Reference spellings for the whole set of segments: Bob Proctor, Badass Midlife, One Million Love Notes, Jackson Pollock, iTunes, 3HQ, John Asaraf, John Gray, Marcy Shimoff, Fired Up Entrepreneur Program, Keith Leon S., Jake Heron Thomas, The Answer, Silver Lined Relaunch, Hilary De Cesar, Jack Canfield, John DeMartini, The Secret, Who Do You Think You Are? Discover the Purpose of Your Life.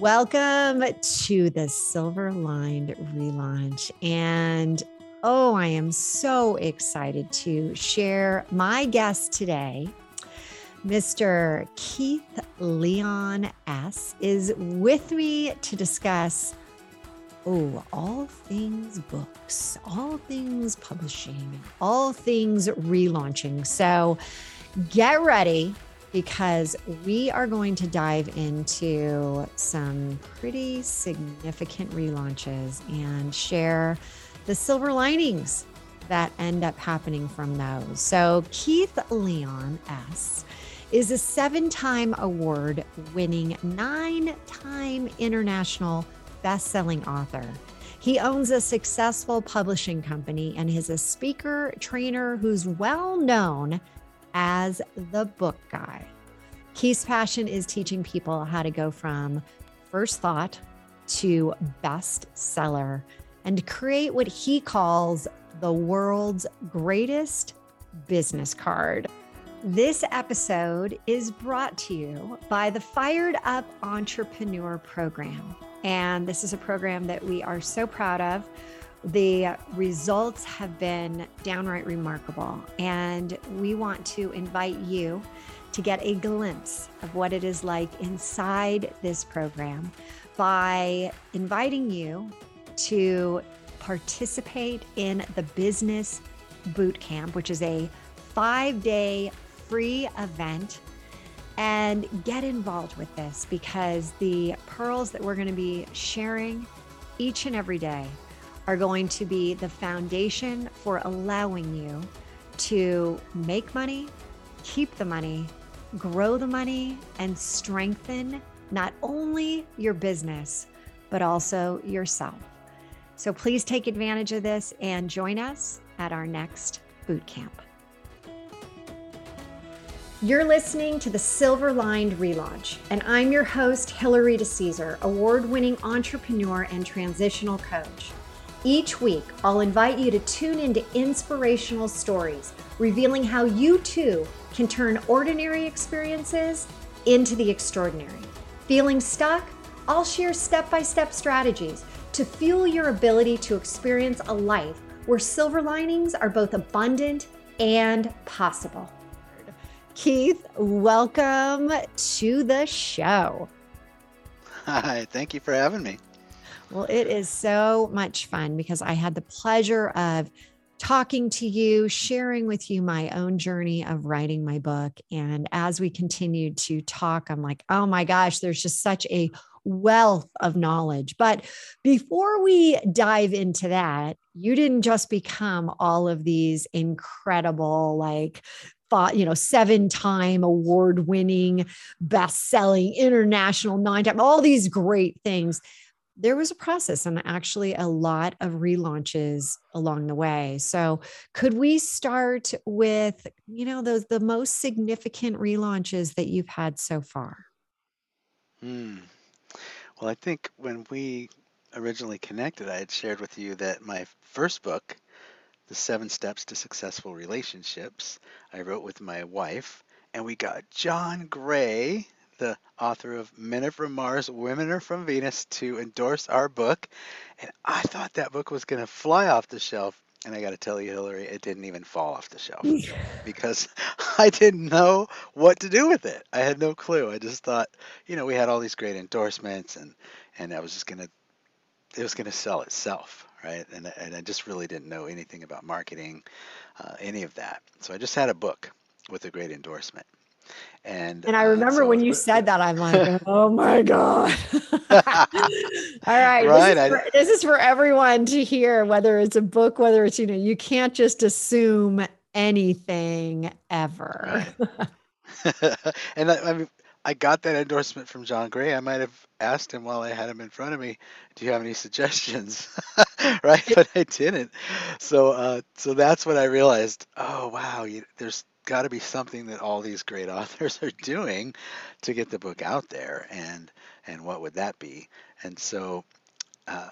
Welcome to the Silver Lined Relaunch. And I am so excited to share my guest today. Mr. Keith Leon S. is with me to discuss all things books, all things publishing, all things relaunching. So get ready, because we are going to dive into some pretty significant relaunches and share the silver linings that end up happening from those. So Keith Leon S. is a 7-time award-winning, 9-time international best-selling author. He owns a successful publishing company and is a speaker trainer who's well known as the book guy. Keith's passion is teaching people how to go from first thought to bestseller and create what he calls the world's greatest business card. This episode is brought to you by the Fired Up Entrepreneur Program. And this is a program that we are so proud of. The results have been downright remarkable, and we want to invite you to get a glimpse of what it is like inside this program by inviting you to participate in the Business Boot Camp, which is a 5-day free event. And get involved with this, because the pearls that we're going to be sharing each and every day are going to be the foundation for allowing you to make money, keep the money, grow the money, and strengthen not only your business, but also yourself. So please take advantage of this and join us at our next boot camp. You're listening to the Silver Lined Relaunch, and I'm your host, Hilary De Cesar, award-winning entrepreneur and transitional coach. Each week, I'll invite you to tune into inspirational stories, revealing how you too can turn ordinary experiences into the extraordinary. Feeling stuck? I'll share step-by-step strategies to fuel your ability to experience a life where silver linings are both abundant and possible. Keith, welcome to the show. Hi, thank you for having me. Well, it is so much fun, because I had the pleasure of talking to you, sharing with you my own journey of writing my book. And as we continued to talk, I'm like, oh my gosh, there's just such a wealth of knowledge. But before we dive into that, you didn't just become all of these incredible, 7-time award-winning, best-selling, international, 9-time, all these great things. There was a process and actually a lot of relaunches along the way. So could we start with, the most significant relaunches that you've had so far? Well, I think when we originally connected, I had shared with you that my first book, The 7 Steps to Successful Relationships, I wrote with my wife, and we got John Gray, the author of Men Are From Mars, Women Are From Venus, to endorse our book. And I thought that book was going to fly off the shelf. And I got to tell you, Hilary, it didn't even fall off the shelf because I didn't know what to do with it. I had no clue. I just thought, we had all these great endorsements and I was just going to, it was going to sell itself. Right. And I just really didn't know anything about marketing, any of that. So I just had a book with a great endorsement. And I remember when you said that, I'm like, oh my God. All right. This is for everyone to hear, whether it's a book, whether it's, you can't just assume anything ever. Right. And I got that endorsement from John Gray. I might have asked him while I had him in front of me, do you have any suggestions? Right. But I didn't. So that's when I realized, oh, wow, there's got to be something that all these great authors are doing to get the book out there, and what would that be? And so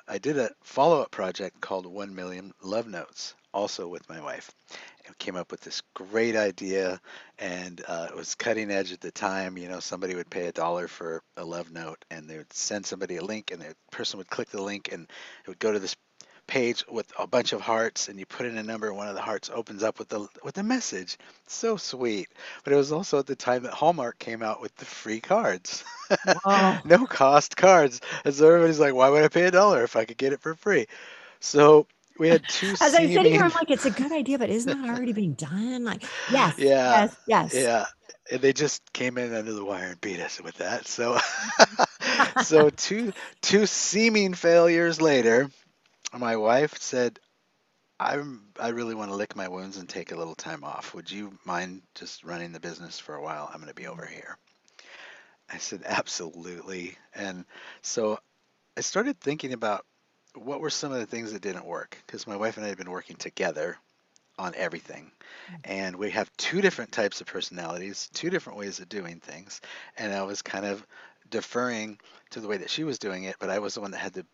I did a follow-up project called 1 Million Love Notes, also with my wife. And came up with this great idea, and it was cutting edge at the time. You know, somebody would pay $1 for a love note, and they would send somebody a link, and the person would click the link, and it would go to this page with a bunch of hearts, and you put in a number, and one of the hearts opens up with the message. So sweet. But it was also at the time that Hallmark came out with the free cards. Wow. No cost cards. And so everybody's like, why would I pay $1 if I could get it for free? So we had two. As I'm sitting here, I'm like, it's a good idea, but isn't that already being done? Like, yes, yeah, yes, yes. Yeah. And they just came in under the wire and beat us with that. So so two seeming failures later, my wife said, I really want to lick my wounds and take a little time off. Would you mind just running the business for a while? I'm going to be over here. I said, absolutely. And so I started thinking about what were some of the things that didn't work, because my wife and I had been working together on everything. And we have two different types of personalities, two different ways of doing things. And I was kind of deferring to the way that she was doing it, but I was the one that had the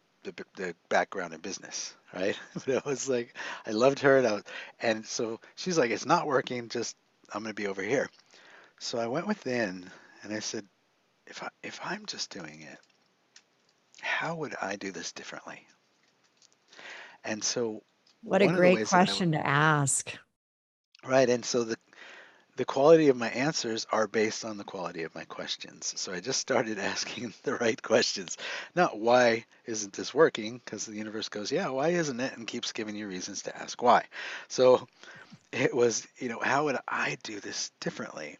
background in business, right? But it was like, I loved her, and so she's like, it's not working, just I'm going to be over here. So I went within and I said, if I'm just doing it, how would I do this differently? And so what a great question to ask. Right, and so the quality of my answers are based on the quality of my questions. So I just started asking the right questions. Not why isn't this working? Because the universe goes, yeah, why isn't it? And keeps giving you reasons to ask why. So it was, you know, how would I do this differently?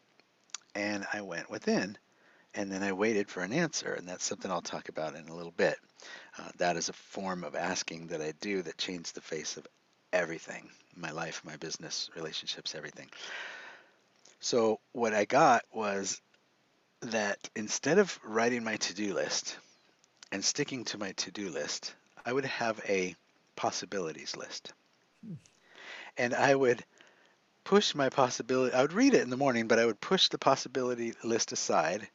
And I went within, and then I waited for an answer. And that's something I'll talk about in a little bit. That is a form of asking that I do that changed the face of everything. My life, my business, relationships, everything. So what I got was that instead of writing my to-do list and sticking to my to-do list, I would have a possibilities list. And I would push my possibility. I would read it in the morning, but I would push the possibility list aside,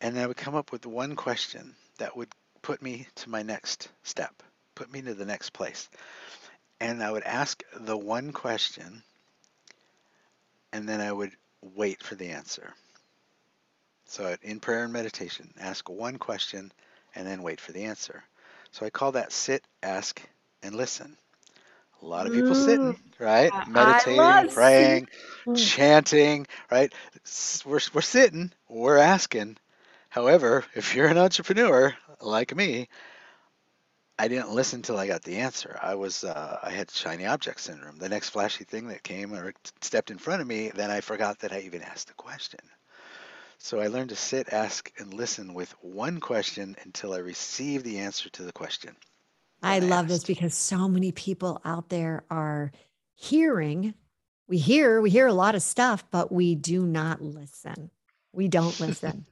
and I would come up with one question that would put me to my next step, put me to the next place. And I would ask the one question, and then I would wait for the answer. So in prayer and meditation, ask one question and then wait for the answer. So I call that sit, ask, and listen. A lot of people sitting, right? Meditating, praying, chanting, right? We're sitting, we're asking. However, if you're an entrepreneur like me, I didn't listen till I got the answer. I had shiny object syndrome. The next flashy thing that came or stepped in front of me, then I forgot that I even asked the question. So I learned to sit, ask, and listen with one question until I received the answer to the question. I love this, because so many people out there are hearing. We hear a lot of stuff, but we do not listen. We don't listen.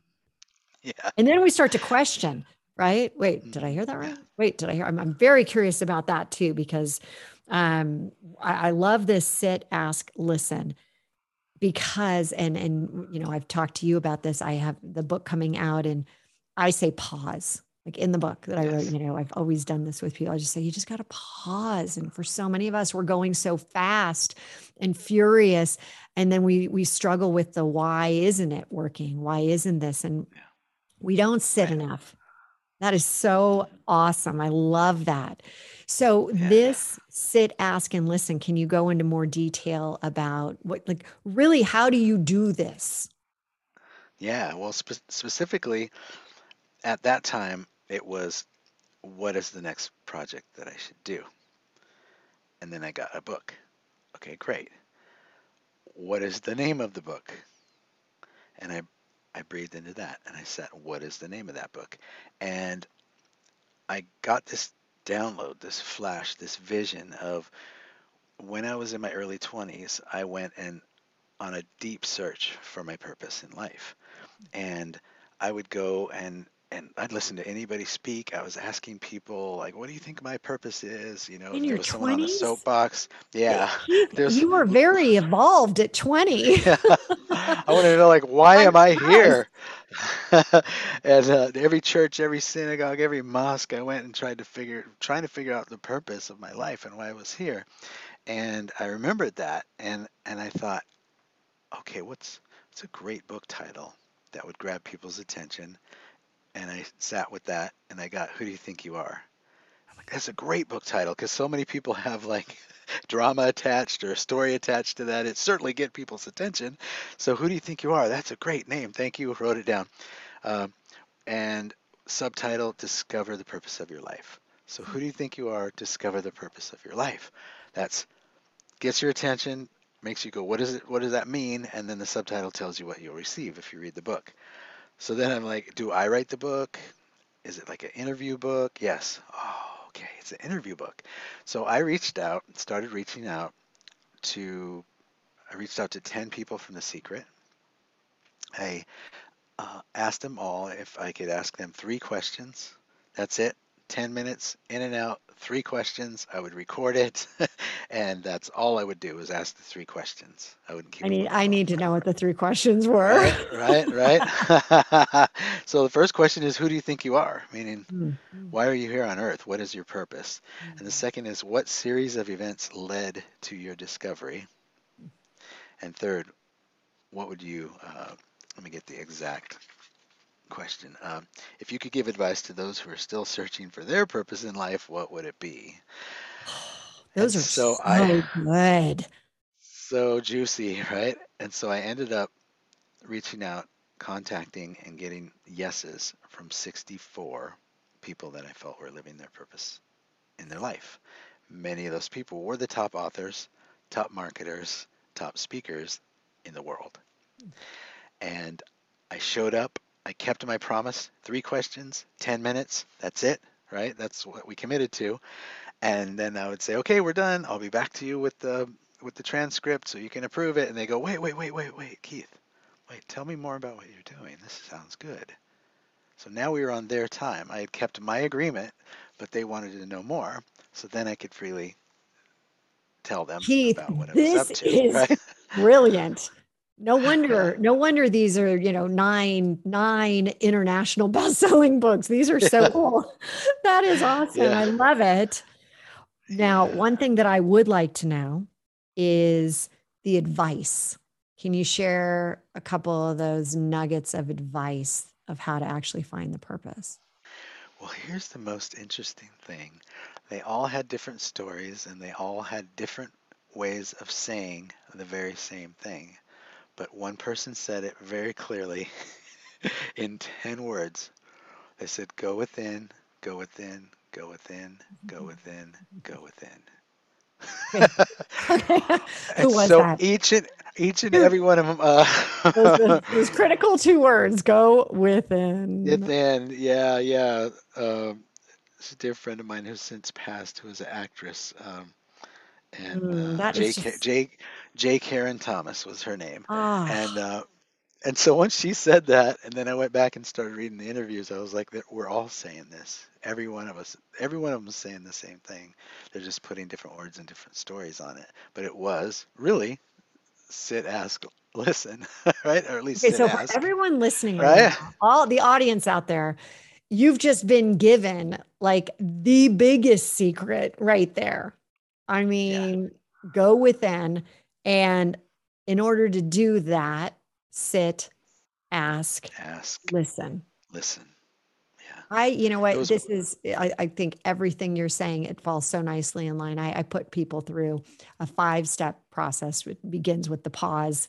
Yeah. And then we start to question. Right? Wait, did I hear that right? Wait, did I hear? I'm very curious about that too, because I love this sit, ask, listen, because, and, you know, I've talked to you about this. I have the book coming out, and I say pause, like in the book that I wrote, you know, I've always done this with people. I just say, you just got to pause. And for so many of us, we're going so fast and furious. And then we struggle with the, why isn't it working? Why isn't this? And we don't sit enough. That is so awesome. I love that. So this sit, ask, and listen, can you go into more detail about what, like, really, how do you do this? Yeah, well, specifically at that time, it was, what is the next project that I should do? And then I got a book. Okay, great. What is the name of the book? And I breathed into that, and I said, what is the name of that book? And I got this download, this flash, this vision of when I was in my early 20s, I went and on a deep search for my purpose in life. And I would go and and I'd listen to anybody speak. I was asking people, like, what do you think my purpose is? You know, in your 20s? Someone on a soapbox. Yeah. You were very evolved at 20. Yeah. I wanted to know, like, why am I here? And every church, every synagogue, every mosque I went and trying to figure out the purpose of my life and why I was here. And I remembered that, and I thought, okay, what's a great book title that would grab people's attention? And I sat with that, and I got, Who Do You Think You Are? I'm like, that's a great book title, because so many people have, like, drama attached or a story attached to that. It certainly get people's attention. So Who Do You Think You Are? That's a great name. Thank you. Wrote it down. And subtitle, Discover the Purpose of Your Life. So who do you think you are? Discover the purpose of your life. That's gets your attention, makes you go, what is it? What does that mean? And then the subtitle tells you what you'll receive if you read the book. So then I'm like, do I write the book? Is it like an interview book? Yes. Oh, okay. It's an interview book. So I reached out to 10 people from The Secret. I asked them all if I could ask them 3 questions. That's it. 10 minutes in and out, 3 questions. I would record it. And that's all I would do was ask the 3 questions. I wouldn't keep I need to know what the 3 questions were. Right. So the first question is, who do you think you are? Meaning, why are you here on earth? What is your purpose? And the second is, what series of events led to your discovery? And third, what would you, let me get the exact question. If you could give advice to those who are still searching for their purpose in life, what would it be? Those are so good. So juicy, right? And so I ended up reaching out, contacting, and getting yeses from 64 people that I felt were living their purpose in their life. Many of those people were the top authors, top marketers, top speakers in the world. And I showed up. I kept my promise, 3 questions, 10 minutes, that's it, right? That's what we committed to. And then I would say, okay, we're done. I'll be back to you with the transcript so you can approve it. And they go, wait, Keith, wait, tell me more about what you're doing. This sounds good. So now we were on their time. I had kept my agreement, but they wanted to know more. So then I could freely tell them about what I was up to. Keith, this is brilliant. No wonder these are, 9 international best-selling books. These are so cool. That is awesome. Yeah. I love it. Now, one thing that I would like to know is the advice. Can you share a couple of those nuggets of advice of how to actually find the purpose? Well, here's the most interesting thing. They all had different stories and they all had different ways of saying the very same thing. But one person said it very clearly in 10 words. They said, go within, go within, go within, go within, go within. Okay. Who was so that? Each and every one of them. Those critical 2 words, go within. Within, yeah. It's a dear friend of mine who's since passed, who was an actress. And Jake Heron Thomas was her name. Oh. And so once she said that, and then I went back and started reading the interviews, I was like, we're all saying this. Every one of them is saying the same thing. They're just putting different words and different stories on it. But it was really sit, ask, listen, right? Or at least okay, sit, so ask. For everyone listening, right? All the audience out there, you've just been given like the biggest secret right there. I mean, go within. And in order to do that, sit, ask, listen. Yeah. I think everything you're saying, it falls so nicely in line. I put people through a 5-step process, which begins with the pause,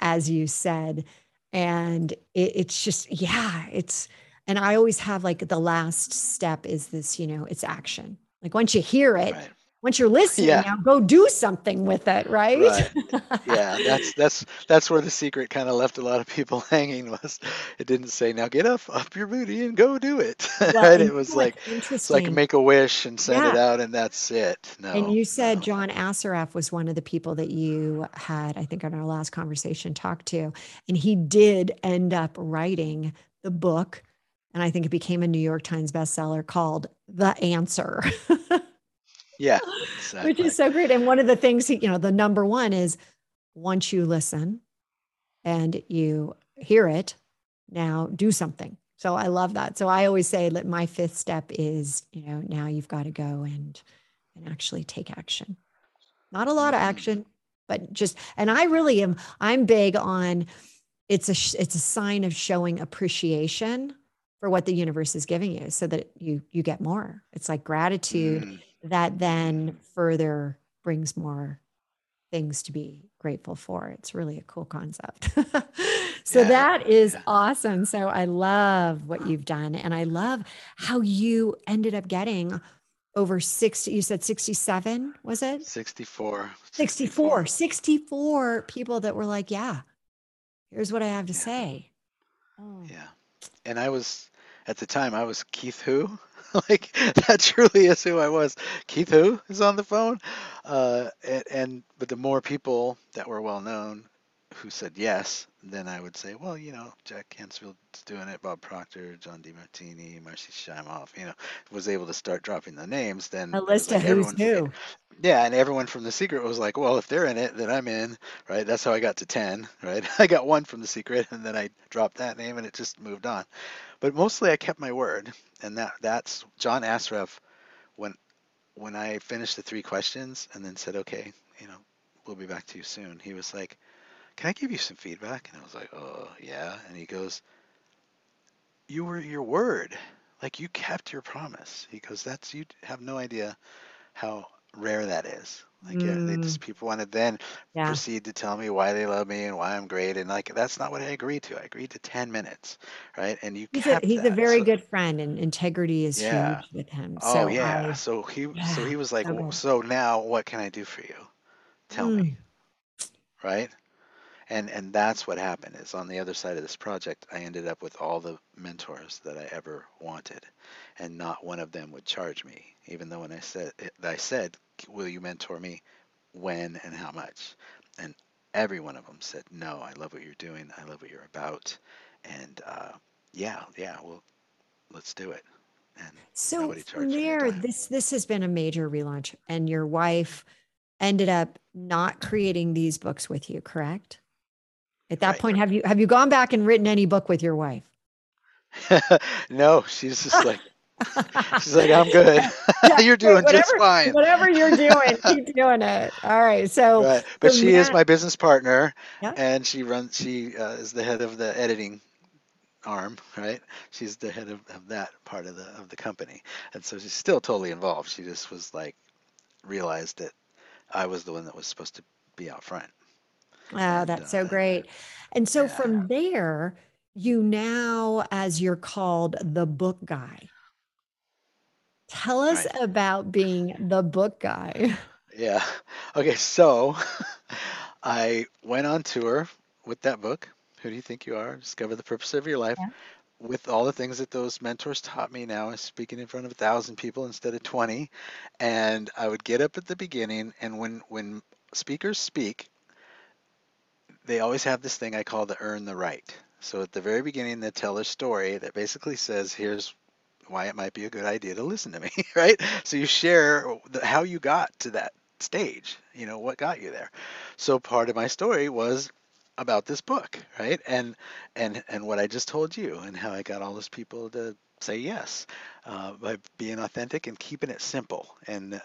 as you said. And and I always have like the last step is this, it's action. Like once you hear it, right. Once you're listening, now go do something with it, right? Yeah, that's where The Secret kind of left a lot of people hanging. Was it didn't say now get up your booty and go do it. Well, right? It was like it's like make a wish and send it out, and that's it. No. And you said John Asaraf was one of the people that you had, I think, on our last conversation talked to, and he did end up writing the book And I think it became a New York Times bestseller called The Answer. Yeah, exactly. Which is so great. And one of the things, you know, the number one is once you listen and you hear it, now do something. So I love that. So I always say that my fifth step is, you know, now you've got to go and actually take action. Not a lot of action, but just, and I really am, I'm big on, it's a sign of showing appreciation for what the universe is giving you so that you get more. It's like gratitude that then further brings more things to be grateful for. It's really a cool concept. So that is awesome. So I love what you've done. And I love how you ended up getting over 60, you said 67, was it? 64 people that were like, yeah, here's what I have to say. Oh. Yeah. And I was, at the time, I was Keith who? Like, that truly is who I was. Keith who is on the phone? But the more people that were well-known who said yes, then I would say, well, you know, Jack Canfield's doing it, Bob Proctor, John DeMartini, Marcy Shimoff, you know, was able to start dropping the names. Then a list of who's who. Yeah, and everyone from The Secret was like, well, if they're in it, then I'm in, right? That's how I got to 10, right? I got one from The Secret, and then I dropped that name, and it just moved on. But mostly I kept my word, and that's John Asaraf. When I finished the 3 questions and then said, okay, you know, we'll be back to you soon, he was like, can I give you some feedback? And I was like, oh, yeah. And he goes, you were your word. Like, you kept your promise. He goes, you have no idea how rare that is. Like, people want to then proceed to tell me why they love me and why I'm great. And like, that's not what I agreed to. I agreed to 10 minutes. Right. And he's a very good friend, and integrity is huge with him. So he was like, well, so now what can I do for you? Tell me. Right. And that's what happened, is on the other side of this project, I ended up with all the mentors that I ever wanted, and not one of them would charge me, even though when I said, will you mentor me, when and how much? And every one of them said, no, I love what you're doing. I love what you're about. And well, let's do it. And so there, this has been a major relaunch, and your wife ended up not creating these books with you, correct? At that point, have you gone back and written any book with your wife? No, she's just like, she's like, I'm good. You're doing just fine. Whatever you're doing, keep doing it. All right. So, but she is my business partner, and she is the head of the editing arm, right? She's the head of that part of the company, and so she's still totally involved. She just was like, realized that I was the one that was supposed to be out front. Wow, that's so great. And so from there, you now, as you're called, the book guy. Tell us about being the book guy. Yeah. Okay. So I went on tour with that book, Who Do You Think You Are? Discover the Purpose of Your Life, with all the things that those mentors taught me. Now I'm speaking in front of 1,000 people instead of 20. And I would get up at the beginning, and when speakers speak, they always have this thing I call the earn the right. So at the very beginning, they tell their story that basically says, here's why it might be a good idea to listen to me, right? So you share how you got to that stage, you know, what got you there. So part of my story was about this book, right? And what I just told you, and how I got all those people to say yes by being authentic and keeping it simple. And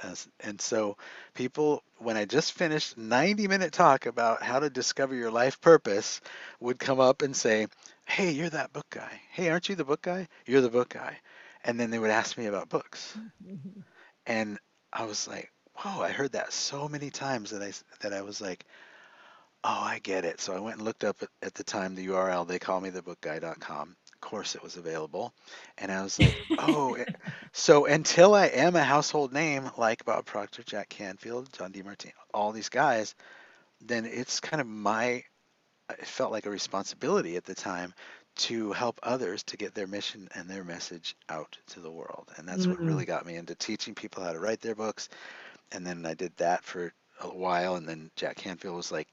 so people, when I just finished 90-minute talk about how to discover your life purpose, would come up and say, hey, you're that book guy. Hey, aren't you the book guy? You're the book guy. And then they would ask me about books. And I was like, whoa, I heard that so many times that I was like, oh, I get it. So I went and looked up at the time the URL, thecallmethebookguy.com. Course it was available, and I was like, oh. So until I am a household name like Bob Proctor, Jack Canfield, John DeMartini, all these guys, then it's kind of it felt like a responsibility at the time to help others to get their mission and their message out to the world. And that's what really got me into teaching people how to write their books. And then I did that for a while, and then Jack Canfield was like,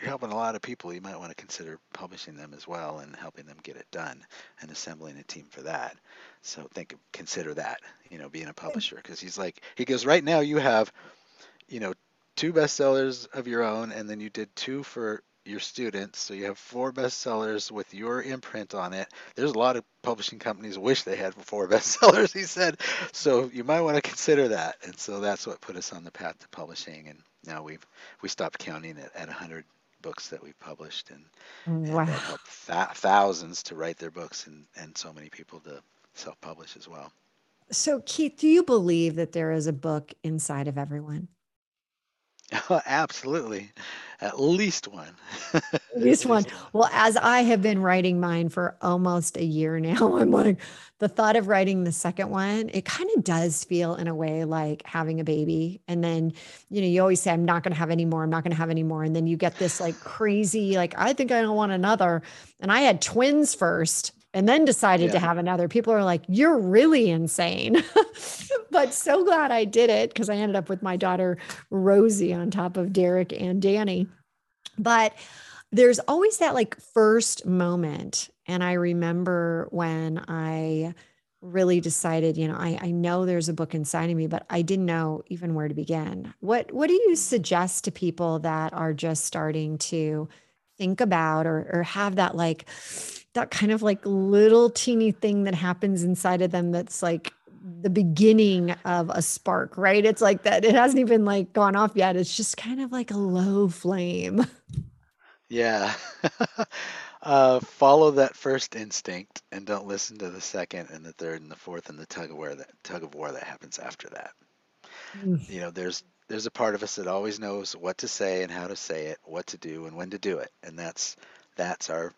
you're helping a lot of people, you might want to consider publishing them as well and helping them get it done and assembling a team for that. So consider that, being a publisher, because he goes, right now you have, 2 bestsellers of your own, and then you did 2 for your students, so you have 4 bestsellers with your imprint on it. There's a lot of publishing companies wish they had 4 bestsellers, he said, so you might want to consider that. And so that's what put us on the path to publishing, and now we stopped counting it at 100 books that we've published, and wow, helped thousands to write their books, and so many people to self-publish as well. So Keith, do you believe that there is a book inside of everyone? Oh, absolutely. At least one. At least one. Well, as I have been writing mine for almost a year now, I'm like, the thought of writing the second one, it kind of does feel in a way like having a baby. And then, you always say, I'm not going to have any more. I'm not going to have any more. And then you get this like crazy, like, I think I don't want another. And I had twins first and then decided to have another. People are like, you're really insane. But so glad I did it, because I ended up with my daughter, Rosie, on top of Derek and Danny. But there's always that like first moment. And I remember when I really decided, I know there's a book inside of me, but I didn't know even where to begin. What do you suggest to people that are just starting to think about or have that like, that kind of like little teeny thing that happens inside of them that's like the beginning of a spark, right? It's like that. It hasn't even like gone off yet. It's just kind of like a low flame. Yeah. Follow that first instinct and don't listen to the second and the third and the fourth and the tug of war that happens after that. There's a part of us that always knows what to say and how to say it, what to do and when to do it. And that's our,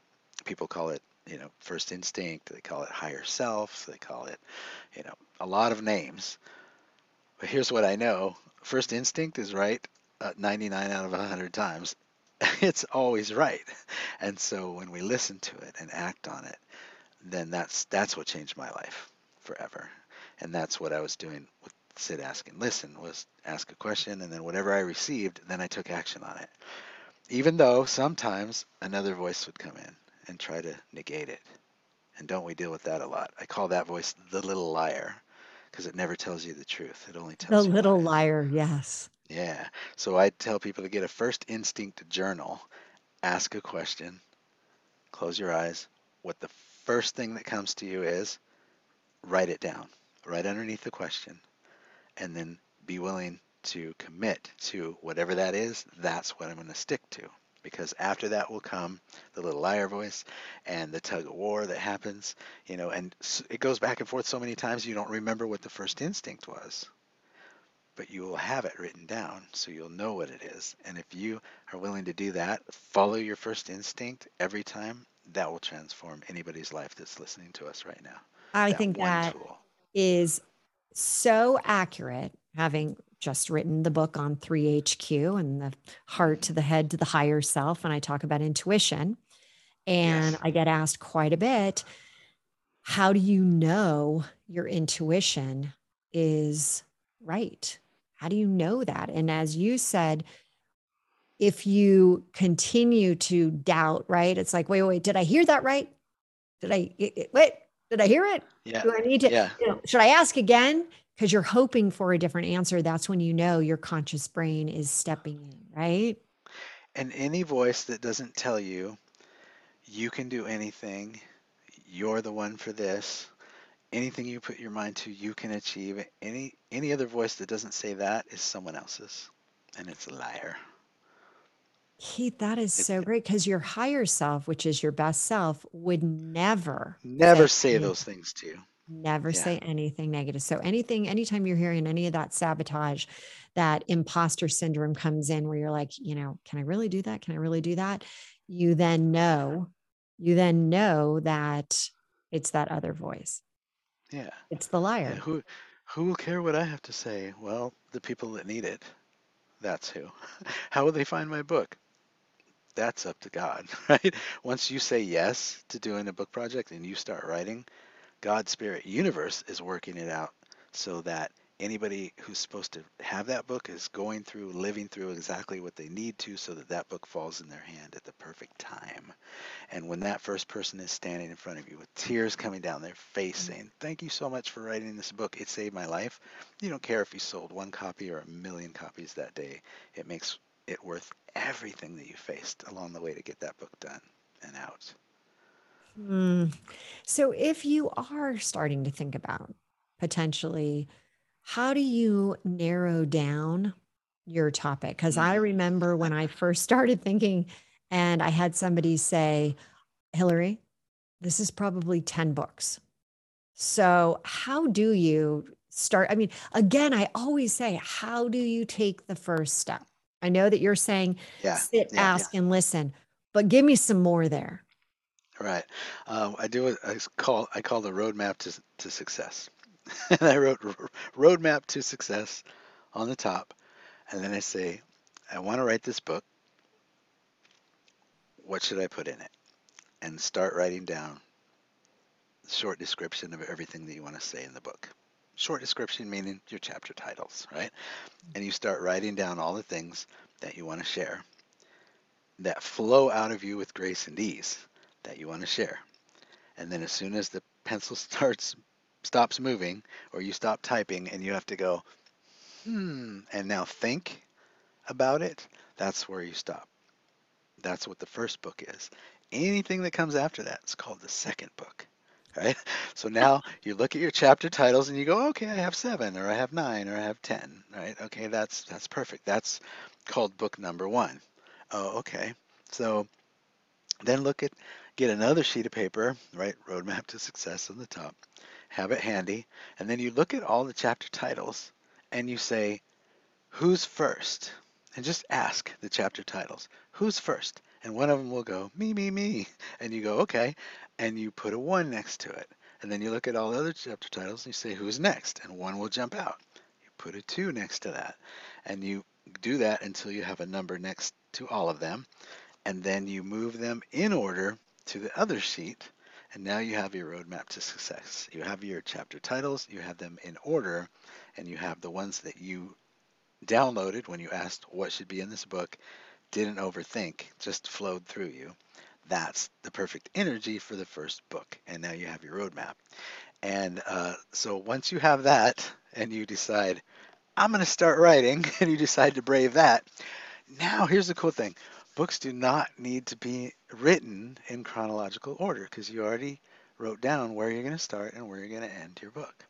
people call it, first instinct. They call it higher self. They call it, a lot of names. But here's what I know. First instinct is right 99 out of 100 times. It's always right. And so when we listen to it and act on it, then that's what changed my life forever. And that's what I was doing with Sit, Ask, and Listen, was ask a question, and then whatever I received, then I took action on it. Even though sometimes another voice would come in and try to negate it. And don't we deal with that a lot? I call that voice the little liar, because it never tells you the truth. It only tells you the little liar. Yes. Yeah. So I tell people to get a first instinct journal, ask a question, close your eyes. What the first thing that comes to you is, write it down right underneath the question, and then be willing to commit to whatever that is. That's what I'm going to stick to. Because after that will come the little liar voice and the tug of war that happens, and it goes back and forth so many times you don't remember what the first instinct was. But you will have it written down, so you'll know what it is. And if you are willing to do that, follow your first instinct every time, that will transform anybody's life that's listening to us right now. I think that is so accurate, having just written the book on 3HQ and the heart to the head to the higher self. And I talk about intuition, and I get asked quite a bit, how do you know your intuition is right? How do you know that? And as you said, if you continue to doubt, right? It's like, wait, did I hear that right? Did I hear it? Yeah. Do I need to, should I ask again? Because you're hoping for a different answer. That's when you know your conscious brain is stepping in, right? And any voice that doesn't tell you, you can do anything, you're the one for this, anything you put your mind to, you can achieve. Any other voice that doesn't say that is someone else's, and it's a liar. Keith, that is so great, because your higher self, which is your best self, would never say those things to you. Never say anything negative. So anytime you're hearing any of that sabotage, that imposter syndrome comes in where you're like, can I really do that? Can I really do that? You then know that it's that other voice. Yeah. It's the liar. And who will care what I have to say? Well, the people that need it, that's who. How will they find my book? That's up to God, right? Once you say yes to doing a book project and you start writing, God, Spirit, Universe is working it out so that anybody who's supposed to have that book is going through, living through exactly what they need to so that that book falls in their hand at the perfect time. And when that first person is standing in front of you with tears coming down their face saying, thank you so much for writing this book, it saved my life. You don't care if you sold one copy or 1,000,000 copies that day. It makes it worth everything that you faced along the way to get that book done and out. So if you are starting to think about potentially, how do you narrow down your topic? Because I remember when I first started thinking and I had somebody say, Hilary, this is probably 10 books. So how do you start? I mean, again, I always say, how do you take the first step? I know that you're saying, sit, ask, and listen, but give me some more there. Right. I do what I call the roadmap to success. And I wrote roadmap to success on the top. And then I say, I want to write this book. What should I put in it? And start writing down a short description of everything that you want to say in the book. Short description meaning your chapter titles, right? And you start writing down all the things that you want to share that flow out of you with grace and ease that you want to share. And then as soon as the pencil stops moving, or you stop typing and you have to go, and now think about it, that's where you stop. That's what the first book is. Anything that comes after that is called the second book, right? So now you look at your chapter titles and you go, okay, I have 7, or I have 9, or I have 10, right? Okay, that's perfect. That's called book number 1. Oh, okay. So then get another sheet of paper, right? Roadmap to success on the top. Have it handy. And then you look at all the chapter titles and you say, who's first? And just ask the chapter titles, who's first? And one of them will go, me, me, me. And you go, okay. And you put a 1 next to it. And then you look at all the other chapter titles and you say, who's next? And 1 will jump out. You put a 2 next to that. And you do that until you have a number next to all of them. And then you move them in order to the other sheet. And now you have your roadmap to success. You have your chapter titles, you have them in order, and you have the ones that you downloaded when you asked what should be in this book, didn't overthink, just flowed through you. That's the perfect energy for the first book. And now you have your roadmap. And so once you have that and you decide, I'm going to start writing, and you decide to brave that, now here's the cool thing. Books do not need to be written in chronological order because you already wrote down where you're going to start and where you're going to end your book.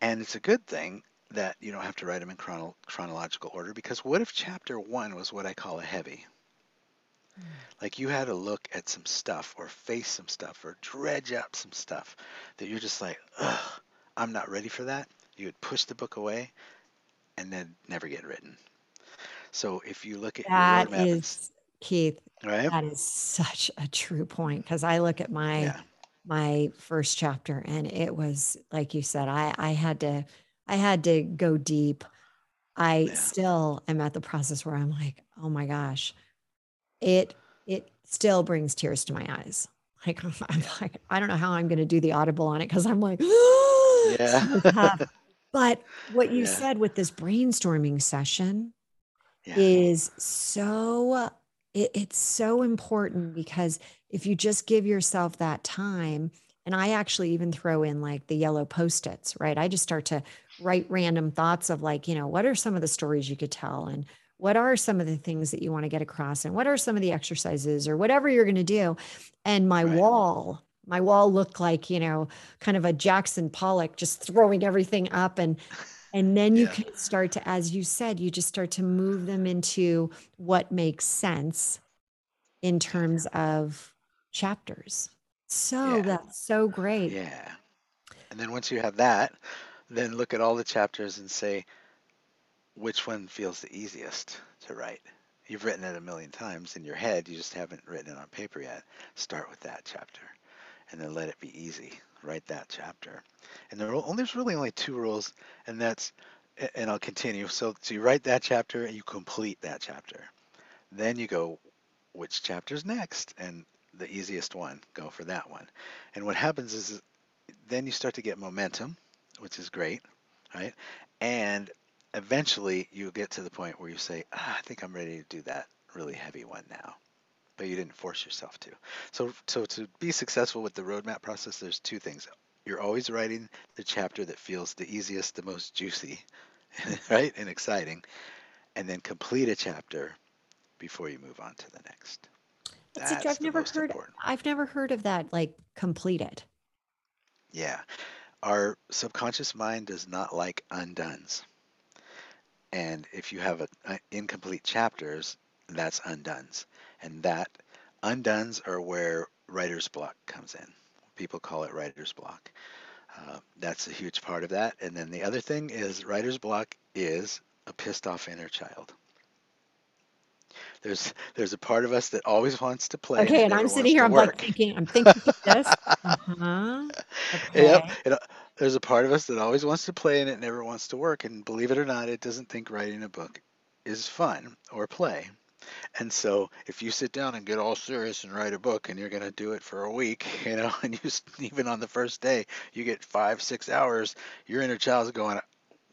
And it's a good thing that you don't have to write them in chronological order, because what if chapter 1 was what I call a heavy? Like you had to look at some stuff or face some stuff or dredge up some stuff that you're just like, ugh, I'm not ready for that. You would push the book away and then never get written. So if you look at that, your roadmap, is Keith, right? That is such a true point. Cause I look at my first chapter and it was, like you said, I had to go deep. I still am at the process where I'm like, oh my gosh, it still brings tears to my eyes. Like, I'm like, I don't know how I'm going to do the audible on it. Cause I'm like, but what you said with this brainstorming session, is so, it's so important, because if you just give yourself that time, and I actually even throw in like the yellow Post-its, right? I just start to write random thoughts of like, you know, what are some of the stories you could tell? And what are some of the things that you want to get across? And what are some of the exercises or whatever you're going to do? And my wall looked like, you know, kind of a Jackson Pollock, just throwing everything up. And then you can start to, as you said, you just start to move them into what makes sense in terms of chapters. So that's so great. Yeah. And then once you have that, then look at all the chapters and say, which one feels the easiest to write? You've written it 1,000,000 times in your head. You just haven't written it on paper yet. Start with that chapter and then let it be easy. Write that chapter. And there's really only 2 rules, and that's, and I'll continue. So you write that chapter and you complete that chapter. Then you go, which chapter's next? And the easiest one, go for that one. And what happens is then you start to get momentum, which is great, right? And eventually you'll get to the point where you say, I think I'm ready to do that really heavy one now. But you didn't force yourself to. So to be successful with the roadmap process, there's two things. You're always writing the chapter that feels the easiest, the most juicy, right, and exciting, and then complete a chapter before you move on to the next. That's the most important. I've never heard of that, like complete it. Yeah. Our subconscious mind does not like undones. And if you have incomplete chapters, that's undones. And that undones are where writer's block comes in. People call it writer's block. That's a huge part of that. And then the other thing is writer's block is a pissed off inner child. There's a part of us that always wants to play. Okay, and I'm sitting here, I'm like thinking, this. Uh-huh. Okay. Yep. There's a part of us that always wants to play and it never wants to work. And believe it or not, it doesn't think writing a book is fun or play. And so if you sit down and get all serious and write a book and you're going to do it for a week, you know, and you, even on the first day, you get 5-6 hours, your inner child's going,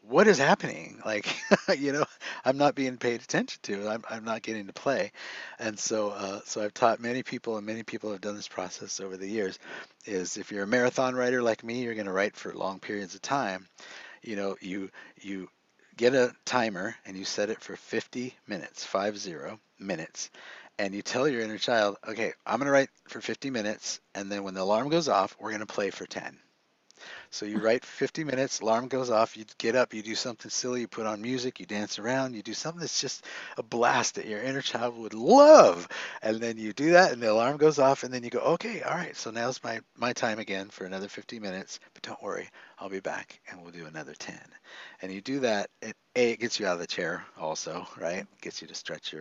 what is happening? Like, you know, I'm not being paid attention to. I'm not getting to play. And so, so I've taught many people, and many people have done this process over the years, is if you're a marathon writer like me, you're going to write for long periods of time. You know, you get a timer and you set it for 50 minutes, 50 minutes. And you tell your inner child, okay, I'm going to write for 50 minutes. And then when the alarm goes off, we're going to play for 10. So you write 50 minutes, alarm goes off, you get up, you do something silly, you put on music, you dance around, you do something that's just a blast that your inner child would love. And then you do that and the alarm goes off and then you go, okay, all right, so now's my time again for another 50 minutes, but don't worry, I'll be back and we'll do another 10. And you do that, and A, it gets you out of the chair also, right? It gets you to stretch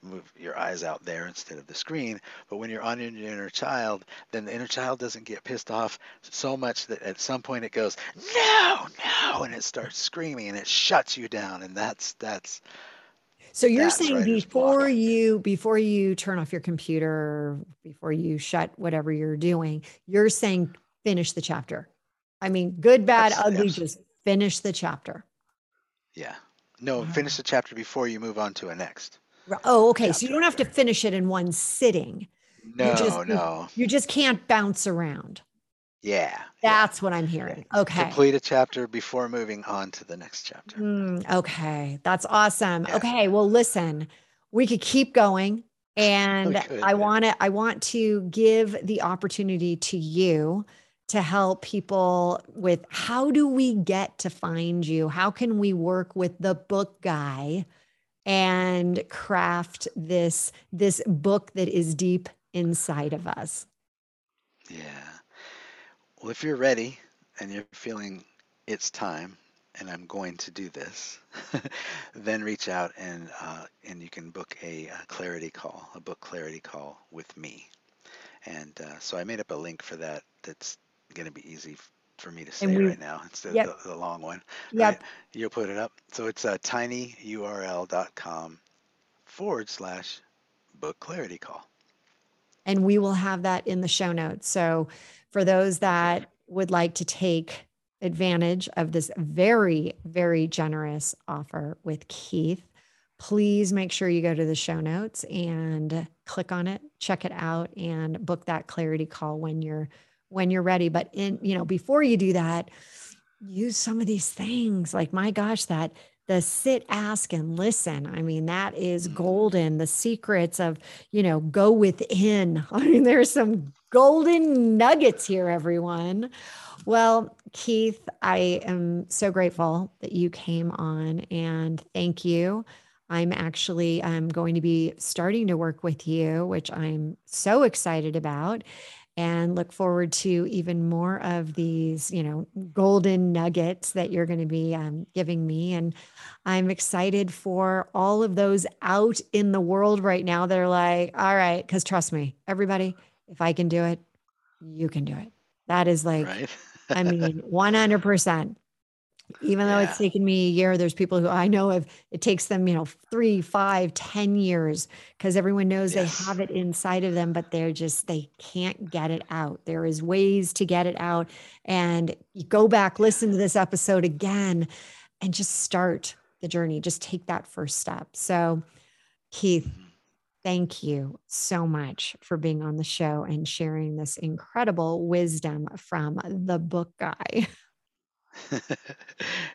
move your eyes out there instead of the screen. But when you're on your inner child, then the inner child doesn't get pissed off so much that at some point it goes, no, and it starts screaming and it shuts you down. And that's. So you're saying before you turn off your computer, before you shut whatever you're doing, you're saying finish the chapter. I mean, good, bad, ugly, just finish the chapter. Yeah. No, finish the chapter before you move on to a next. Oh, okay. Chapter. So you don't have to finish it in one sitting. No, you just can't bounce around. Yeah. That's what I'm hearing. Okay. Complete a chapter before moving on to the next chapter. Okay. That's awesome. Yeah. Okay. Well, listen, we could keep going. And I want to give the opportunity to you to help people with how do we get to find you? How can we work with the book guy and craft this book that is deep inside of us? Yeah. Well, if you're ready and you're feeling it's time and I'm going to do this, then reach out and you can book a book clarity call with me. And so I made up a link for that. That's going to be easy for me to say right now instead of the long one. Yep. Right? You'll put it up. So it's tinyurl.com/book clarity call. And we will have that in the show notes. So for those that would like to take advantage of this very, very generous offer with Keith, please make sure you go to the show notes and click on it, check it out, and book that clarity call when you're ready. But before you do that, use some of these things. Like, my gosh, the sit, ask, and listen. I mean, that is golden. The secrets of, go within. I mean, there's some golden nuggets here, everyone. Well, Keith, I am so grateful that you came on, and thank you. I'm actually going to be starting to work with you, which I'm so excited about, and look forward to even more of these, golden nuggets that you're going to be giving me. And I'm excited for all of those out in the world right now. They're like, all right, because trust me, everybody, if I can do it, you can do it. That is like, right? I mean, 100%. Even though it's taken me a year, there's people who I know it takes them, 3, 5, 10 years, because everyone knows they have it inside of them, but they can't get it out. There is ways to get it out, and you go back, listen to this episode again, and just start the journey. Just take that first step. So Keith, thank you so much for being on the show and sharing this incredible wisdom from the book guy.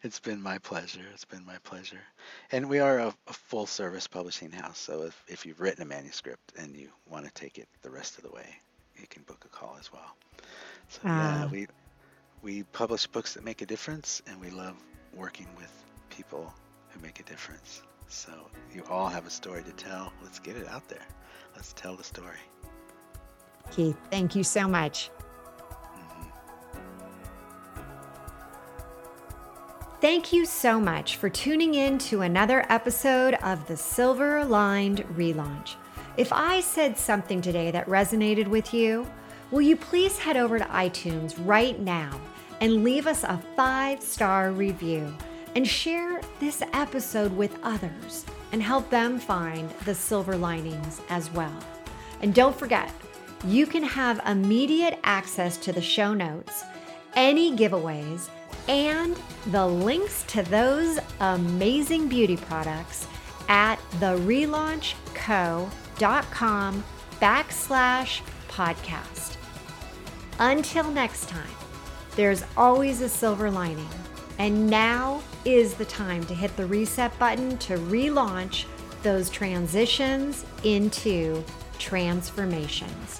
It's been my pleasure. It's been my pleasure. And we are a full service publishing house. So if you've written a manuscript and you want to take it the rest of the way, you can book a call as well. So yeah, we publish books that make a difference, and we love working with people who make a difference. So you all have a story to tell. Let's get it out there. Let's tell the story. Keith, thank you so much. Thank you so much for tuning in to another episode of the Silver Lined Relaunch. If I said something today that resonated with you, will you please head over to iTunes right now and leave us a 5-star review and share this episode with others and help them find the silver linings as well. And don't forget, you can have immediate access to the show notes, any giveaways, and the links to those amazing beauty products at therelaunchco.com/podcast. Until next time, there's always a silver lining, and now is the time to hit the reset button to relaunch those transitions into transformations.